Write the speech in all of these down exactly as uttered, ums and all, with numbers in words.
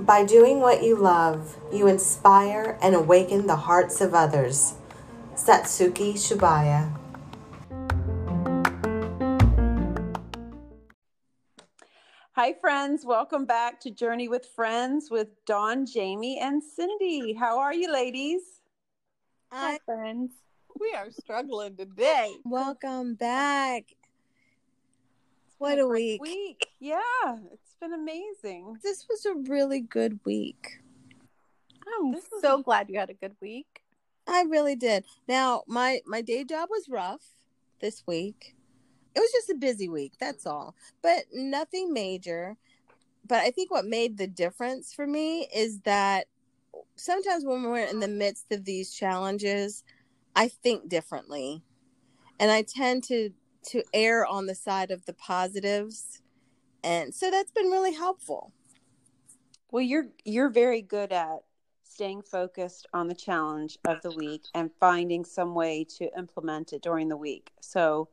By doing what you love, you inspire and awaken the hearts of others. Satsuki Shibuya. Hi friends, welcome back to Journey with Friends with Dawn, Jamie, and Cindy. How are you ladies? Hi, Hi friends. We are struggling today. Welcome back. What a week. week. Yeah, it's been amazing. This was a really good week. I'm this so is... glad you had a good week. I really did. Now, my, my day job was rough this week. It was just a busy week, that's all. But nothing major. But I think what made the difference for me is that sometimes when we're in the midst of these challenges, I think differently. And I tend to to err on the side of the positives. And so that's been really helpful. Well, you're you're very good at staying focused on the challenge of the week and finding some way to implement it during the week. So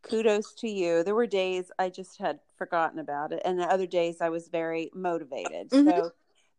kudos to you. There were days I just had forgotten about it. And the other days I was very motivated. Mm-hmm. So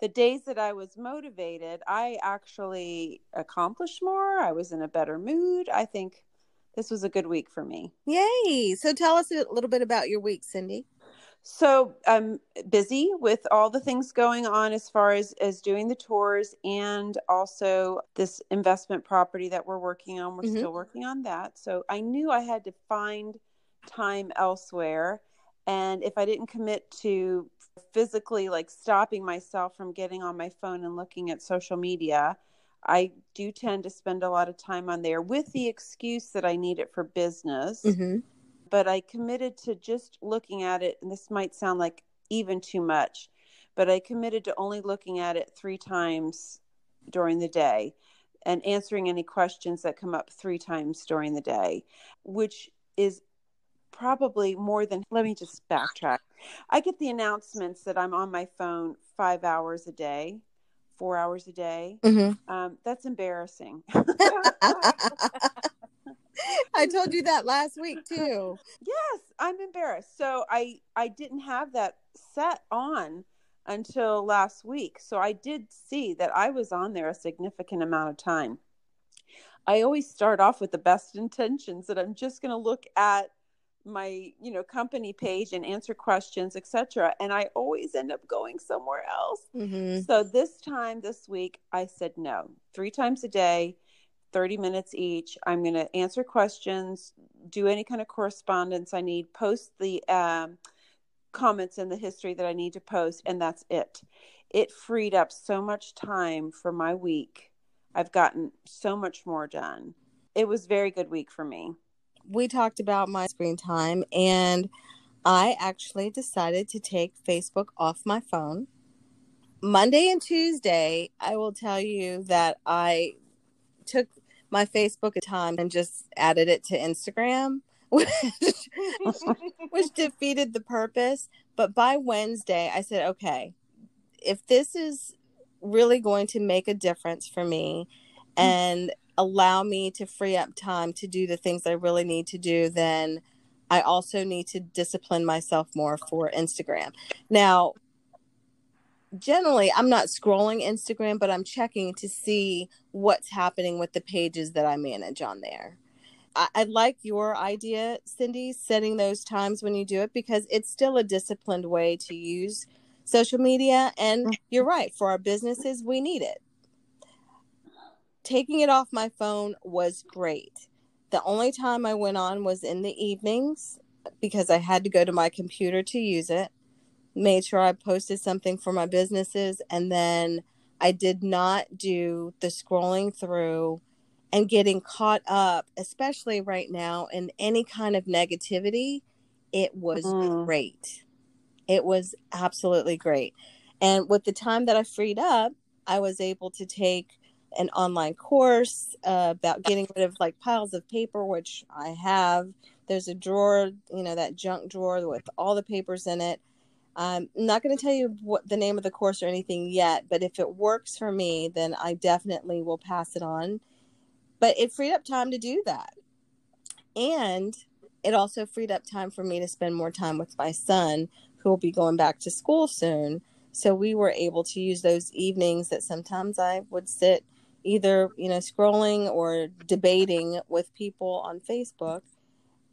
the days that I was motivated, I actually accomplished more. I was in a better mood. I think this was a good week for me. Yay. So tell us a little bit about your week, Cindy. So I'm busy with all the things going on as far as, as doing the tours and also this investment property that we're working on. We're mm-hmm. still working on that. So I knew I had to find time elsewhere. And if I didn't commit to physically like stopping myself from getting on my phone and looking at social media, I do tend to spend a lot of time on there with the excuse that I need it for business, mm-hmm. but I committed to just looking at it. And this might sound like even too much, but I committed to only looking at it three times during the day and answering any questions that come up three times during the day, which is probably more than, let me just backtrack. I get the announcements that I'm on my phone five hours a day. Four hours a day. Mm-hmm. Um, that's embarrassing. I told you that last week too. Yes, I'm embarrassed. So I, I didn't have that set on until last week. So I did see that I was on there a significant amount of time. I always start off with the best intentions that I'm just going to look at my, you know, company page and answer questions, et cetera. And I always end up going somewhere else. Mm-hmm. So this time, this week, I said no. Three times a day, thirty minutes each. I'm going to answer questions, do any kind of correspondence I need, post the um, comments in the history that I need to post, and that's it. It freed up so much time for my week. I've gotten so much more done. It was a very good week for me. We talked about my screen time, and I actually decided to take Facebook off my phone. Monday and Tuesday, I will tell you that I took my Facebook time and just added it to Instagram, which, which defeated the purpose. But by Wednesday, I said, okay, if this is really going to make a difference for me and allow me to free up time to do the things I really need to do, then I also need to discipline myself more for Instagram. Now, generally, I'm not scrolling Instagram, but I'm checking to see what's happening with the pages that I manage on there. I, I like your idea, Cindy, setting those times when you do it, because it's still a disciplined way to use social media. And you're right, for our businesses, we need it. Taking it off my phone was great. The only time I went on was in the evenings because I had to go to my computer to use it. Made sure I posted something for my businesses, and then I did not do the scrolling through and getting caught up, especially right now, in any kind of negativity. It was mm. great. It was absolutely great. And with the time that I freed up, I was able to take an online course uh, about getting rid of like piles of paper, which I have. There's a drawer, you know, that junk drawer with all the papers in it. I'm not going to tell you what the name of the course or anything yet, but if it works for me, then I definitely will pass it on. But it freed up time to do that. And It also freed up time for me to spend more time with my son, who will be going back to school soon. So we were able to use those evenings that sometimes I would sit either, you know, scrolling or debating with people on Facebook,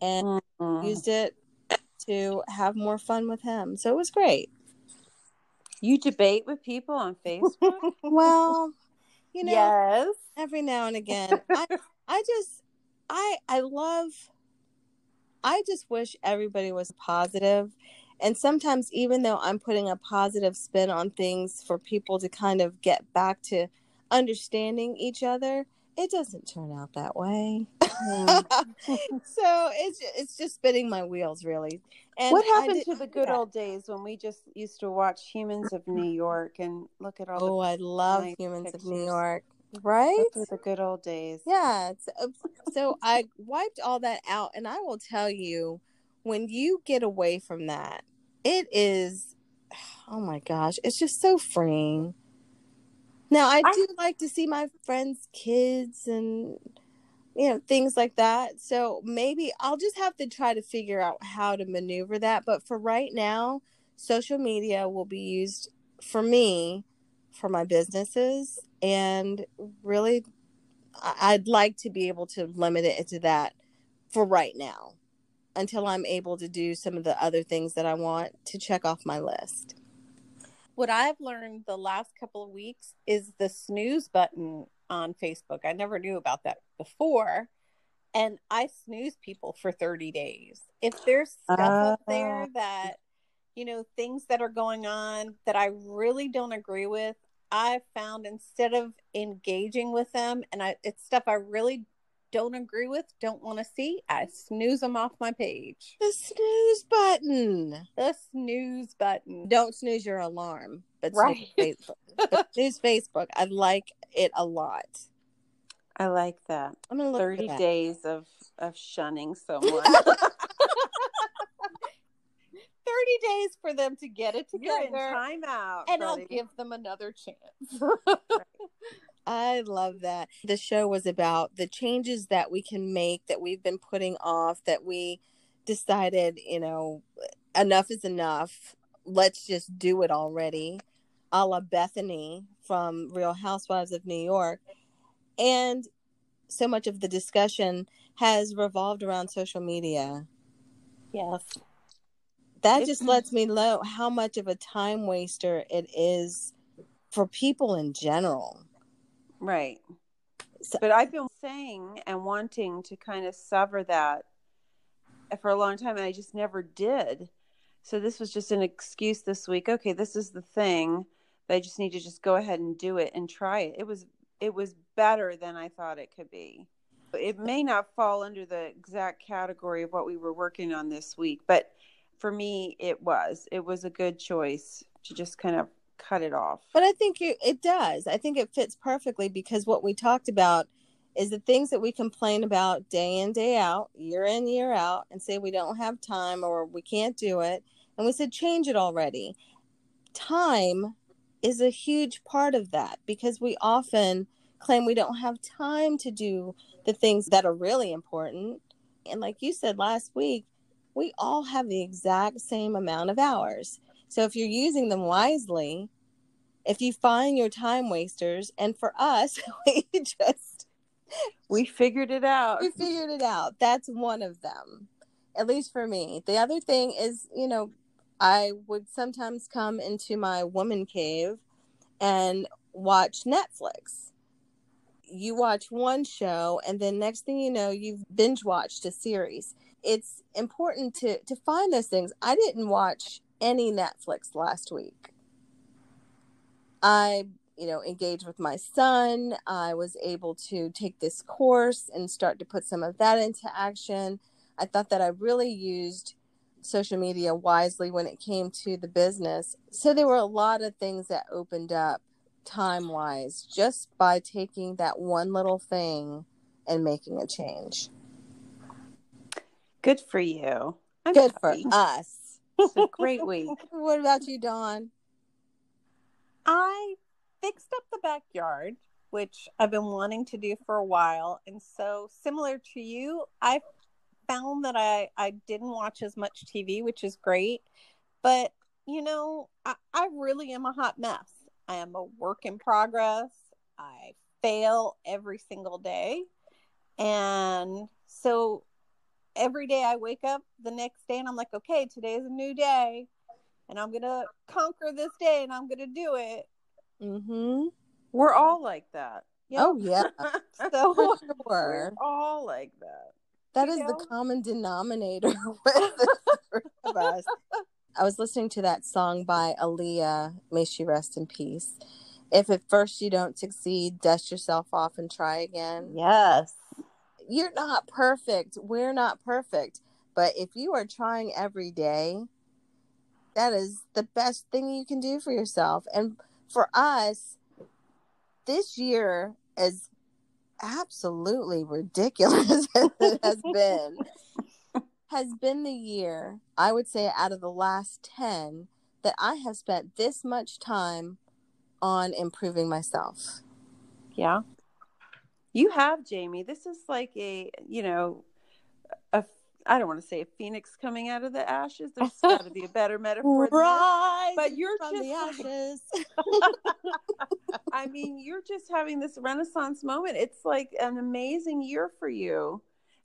and mm-hmm. used it to have more fun with him. So it was great. You debate with people on Facebook? Well, you know, yes. Every now and again. I, I just, I, I love, I just wish everybody was positive. And sometimes, even though I'm putting a positive spin on things for people to kind of get back to understanding each other, it doesn't turn out that way. Yeah. So it's it's just spinning my wheels, really. And what happened to the good yeah. old days when we just used to watch Humans of New York and look at all? Oh, the I love nice Humans pictures. Of New York, right? Those were the good old days. Yeah. So, so I wiped all that out, and I will tell you, when you get away from that, it is, oh my gosh, it's just so freeing. Now, I do I, like to see my friends' kids and, you know, things like that. So maybe I'll just have to try to figure out how to maneuver that. But for right now, social media will be used for me, for my businesses. And really, I'd like to be able to limit it to that for right now, until I'm able to do some of the other things that I want to check off my list. What I've learned the last couple of weeks is the snooze button on Facebook. I never knew about that before. And I snooze people for thirty days. If there's stuff uh, up there that, you know, things that are going on that I really don't agree with, I found instead of engaging with them, and I, it's stuff I really don't agree with, don't want to see, I snooze them off my page. The snooze button. The snooze button. Don't snooze your alarm, but right. Snooze Facebook. But snooze Facebook. I like it a lot. I like that. I'm gonna look thirty days of, of shunning someone. Thirty days for them to get it together. You're in time out, and buddy. I'll give them another chance. Right. I love that. The show was about the changes that we can make, that we've been putting off, that we decided, you know, enough is enough. Let's just do it already. A la Bethany from Real Housewives of New York. And so much of the discussion has revolved around social media. Yes. That just lets me know how much of a time waster it is for people in general. Right. So, but I've been saying and wanting to kind of sever that for a long time, and I just never did. So this was just an excuse this week. Okay, this is the thing that I just need to just go ahead and do it and try it. It was it was better than I thought it could be. It may not fall under the exact category of what we were working on this week, but for me, it was. It was a good choice to just kind of cut it off. But I think you, it does. I think it fits perfectly, because what we talked about is the things that we complain about day in, day out, year in, year out, and say we don't have time or we can't do it. And we said, change it already. Time is a huge part of that, because we often claim we don't have time to do the things that are really important. And like you said last week, we all have the exact same amount of hours. So if you're using them wisely, if you find your time wasters, and for us, we just... We figured it out. We figured it out. That's one of them, at least for me. The other thing is, you know, I would sometimes come into my woman cave and watch Netflix. You watch one show, and then next thing you know, you've binge-watched a series. It's important to, to find those things. I didn't watch any Netflix last week. I, you know, engaged with my son. I was able to take this course and start to put some of that into action. I thought that I really used social media wisely when it came to the business. So there were a lot of things that opened up time-wise just by taking that one little thing and making a change. Good for you. I'm Good happy. For us. It's a great week. What about you, Dawn? I fixed up the backyard, which I've been wanting to do for a while. And so, similar to you, I found that I, I didn't watch as much T V, which is great. But, you know, I, I really am a hot mess. I am a work in progress. I fail every single day. And so every day I wake up the next day and I'm like, okay, today's a new day. And I'm going to conquer this day and I'm going to do it. Mm-hmm. We're all like that. Yep. Oh, yeah. So sure. We're all like that. That you is know? The common denominator with of us. I was listening to that song by Aaliyah, may she rest in peace. If at first you don't succeed, dust yourself off and try again. Yes. You're not perfect. We're not perfect. But if you are trying every day, that is the best thing you can do for yourself. And for us, this year is absolutely ridiculous as it has been. Has been the year, I would say, out of the last ten, that I have spent this much time on improving myself. Yeah. You have, Jamie. This is like a, you know, a, I don't want to say a phoenix coming out of the ashes. There's got to be a better metaphor than that. But you're from just the ashes. Like, I mean, you're just having this Renaissance moment. It's like an amazing year for you.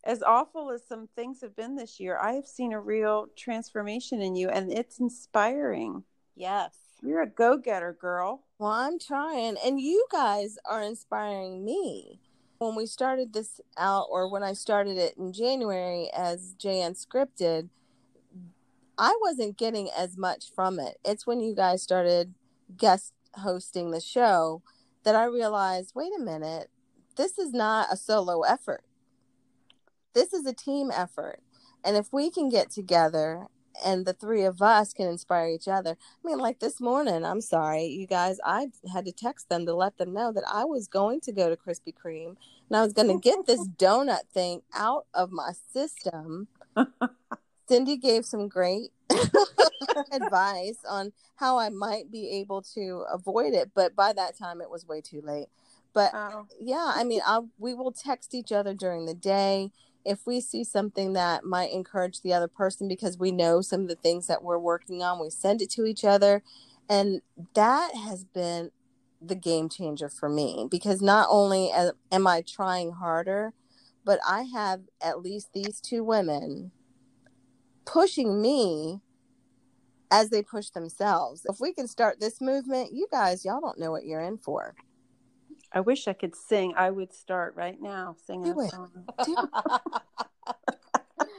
As awful as some things have been this year, I have seen a real transformation in you, and it's inspiring. Yes. You're a go-getter, girl. Well, I'm trying, and you guys are inspiring me. When we started this out, or when I started it in January as J N Scripted, I wasn't getting as much from it. It's when you guys started guest hosting the show that I realized, wait a minute, this is not a solo effort. This is a team effort. And if we can get together and the three of us can inspire each other. I mean, like this morning, I'm sorry, you guys, I had to text them to let them know that I was going to go to Krispy Kreme and I was going to get this donut thing out of my system. Cindy gave some great advice on how I might be able to avoid it. But by that time, it was way too late. But oh. yeah, I mean, I'll, we will text each other during the day. If we see something that might encourage the other person, because we know some of the things that we're working on, we send it to each other. And that has been the game changer for me, because not only am I trying harder, but I have at least these two women pushing me as they push themselves. If we can start this movement, you guys, y'all don't know what you're in for. I wish I could sing. I would start right now singing do a song. It. Do it.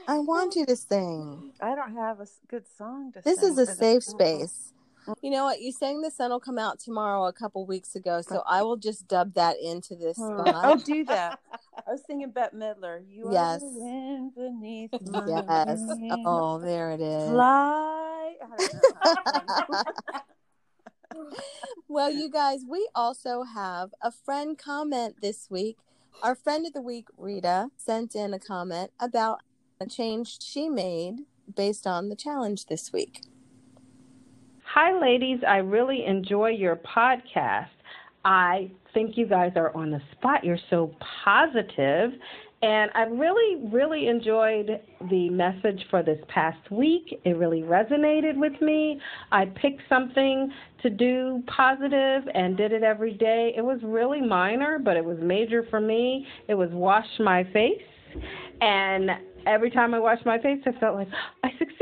I want you to sing. I don't have a good song to this sing. This is a safe space. You know what? You sang The Sun Will Come Out Tomorrow a couple weeks ago, so I will just dub that into this spot. I'll do that. I was singing Bette Midler. You yes. are the wind beneath my yes. wings. Oh, there it is. Fly. Well, you guys, we also have a friend comment this week. Our friend of the week, Rita, sent in a comment about a change she made based on the challenge this week. Hi, ladies. I really enjoy your podcast. I think you guys are on the spot. You're so positive. And I really, really enjoyed the message for this past week. It really resonated with me. I picked something to do positive and did it every day. It was really minor, but it was major for me. It was wash my face. And every time I washed my face, I felt like, I succeeded.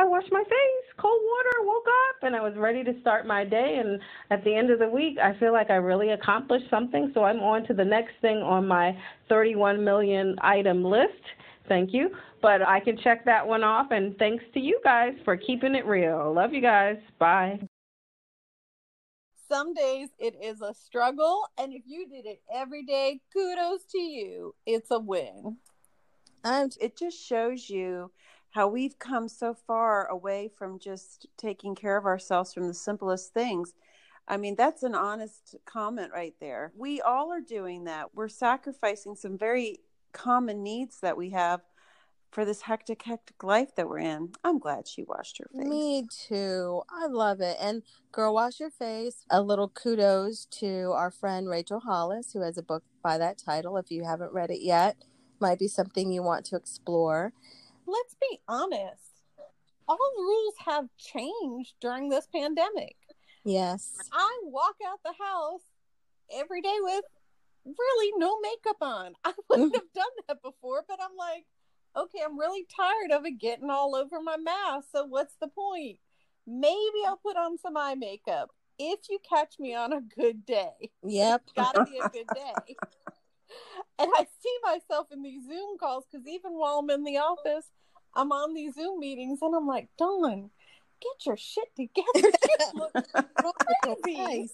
I washed my face, cold water, woke up, and I was ready to start my day. And at the end of the week, I feel like I really accomplished something. So I'm on to the next thing on my thirty-one million item list. Thank you. But I can check that one off. And thanks to you guys for keeping it real. Love you guys. Bye. Some days it is a struggle. And if you did it every day, kudos to you. It's a win. And it just shows you how we've come so far away from just taking care of ourselves from the simplest things. I mean, that's an honest comment right there. We all are doing that. We're sacrificing some very common needs that we have for this hectic, hectic life that we're in. I'm glad she washed her face. Me too. I love it. And girl, wash your face. A little kudos to our friend Rachel Hollis, who has a book by that title. If you haven't read it yet, might be something you want to explore. Let's be honest. All rules have changed during this pandemic. Yes. I walk out the house every day with really no makeup on. I wouldn't have done that before, but I'm like, okay, I'm really tired of it getting all over my mask. So what's the point? Maybe I'll put on some eye makeup if you catch me on a good day. Yep. It's gotta be a good day. And I see myself in these Zoom calls, because even while I'm in the office, I'm on these Zoom meetings and I'm like, Dawn, get your shit together. You look crazy.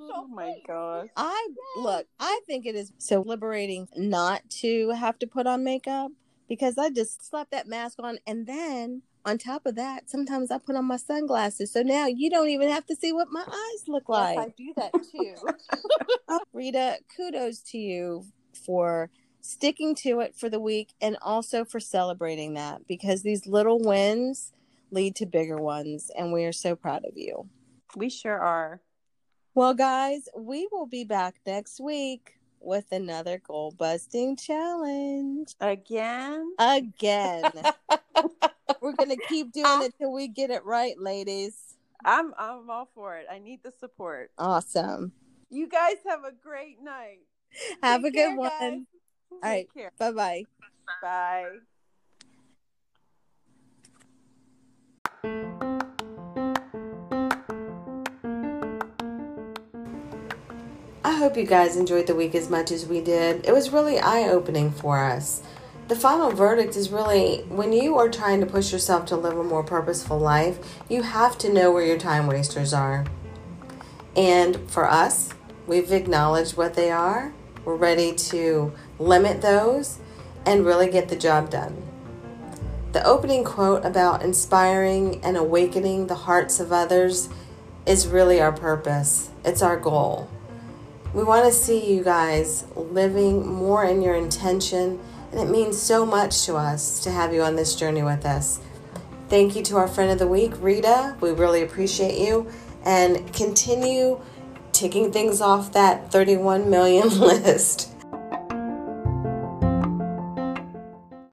Oh my gosh. I look, I think it is so liberating not to have to put on makeup, because I just slap that mask on, and then on top of that, sometimes I put on my sunglasses. So now you don't even have to see what my eyes look like. Yes, I do that too. Rita, kudos to you for sticking to it for the week, and also for celebrating that, because these little wins lead to bigger ones. And we are so proud of you. We sure are. Well, guys, we will be back next week with another goal busting challenge. Again? Again. We're going to keep doing I, it till we get it right, ladies. I'm I'm all for it. I need the support. Awesome. You guys have a great night. Have Take a good care, one. Guys. All right. Care. Bye-bye. Bye. I hope you guys enjoyed the week as much as we did. It was really eye-opening for us. The final verdict is really, when you are trying to push yourself to live a more purposeful life, you have to know where your time wasters are. And for us, we've acknowledged what they are. We're ready to limit those and really get the job done. The opening quote about inspiring and awakening the hearts of others is really our purpose. It's our goal. We want to see you guys living more in your intention, and it means so much to us to have you on this journey with us. Thank you to our friend of the week, Rita. We really appreciate you, and continue ticking things off that thirty-one million list.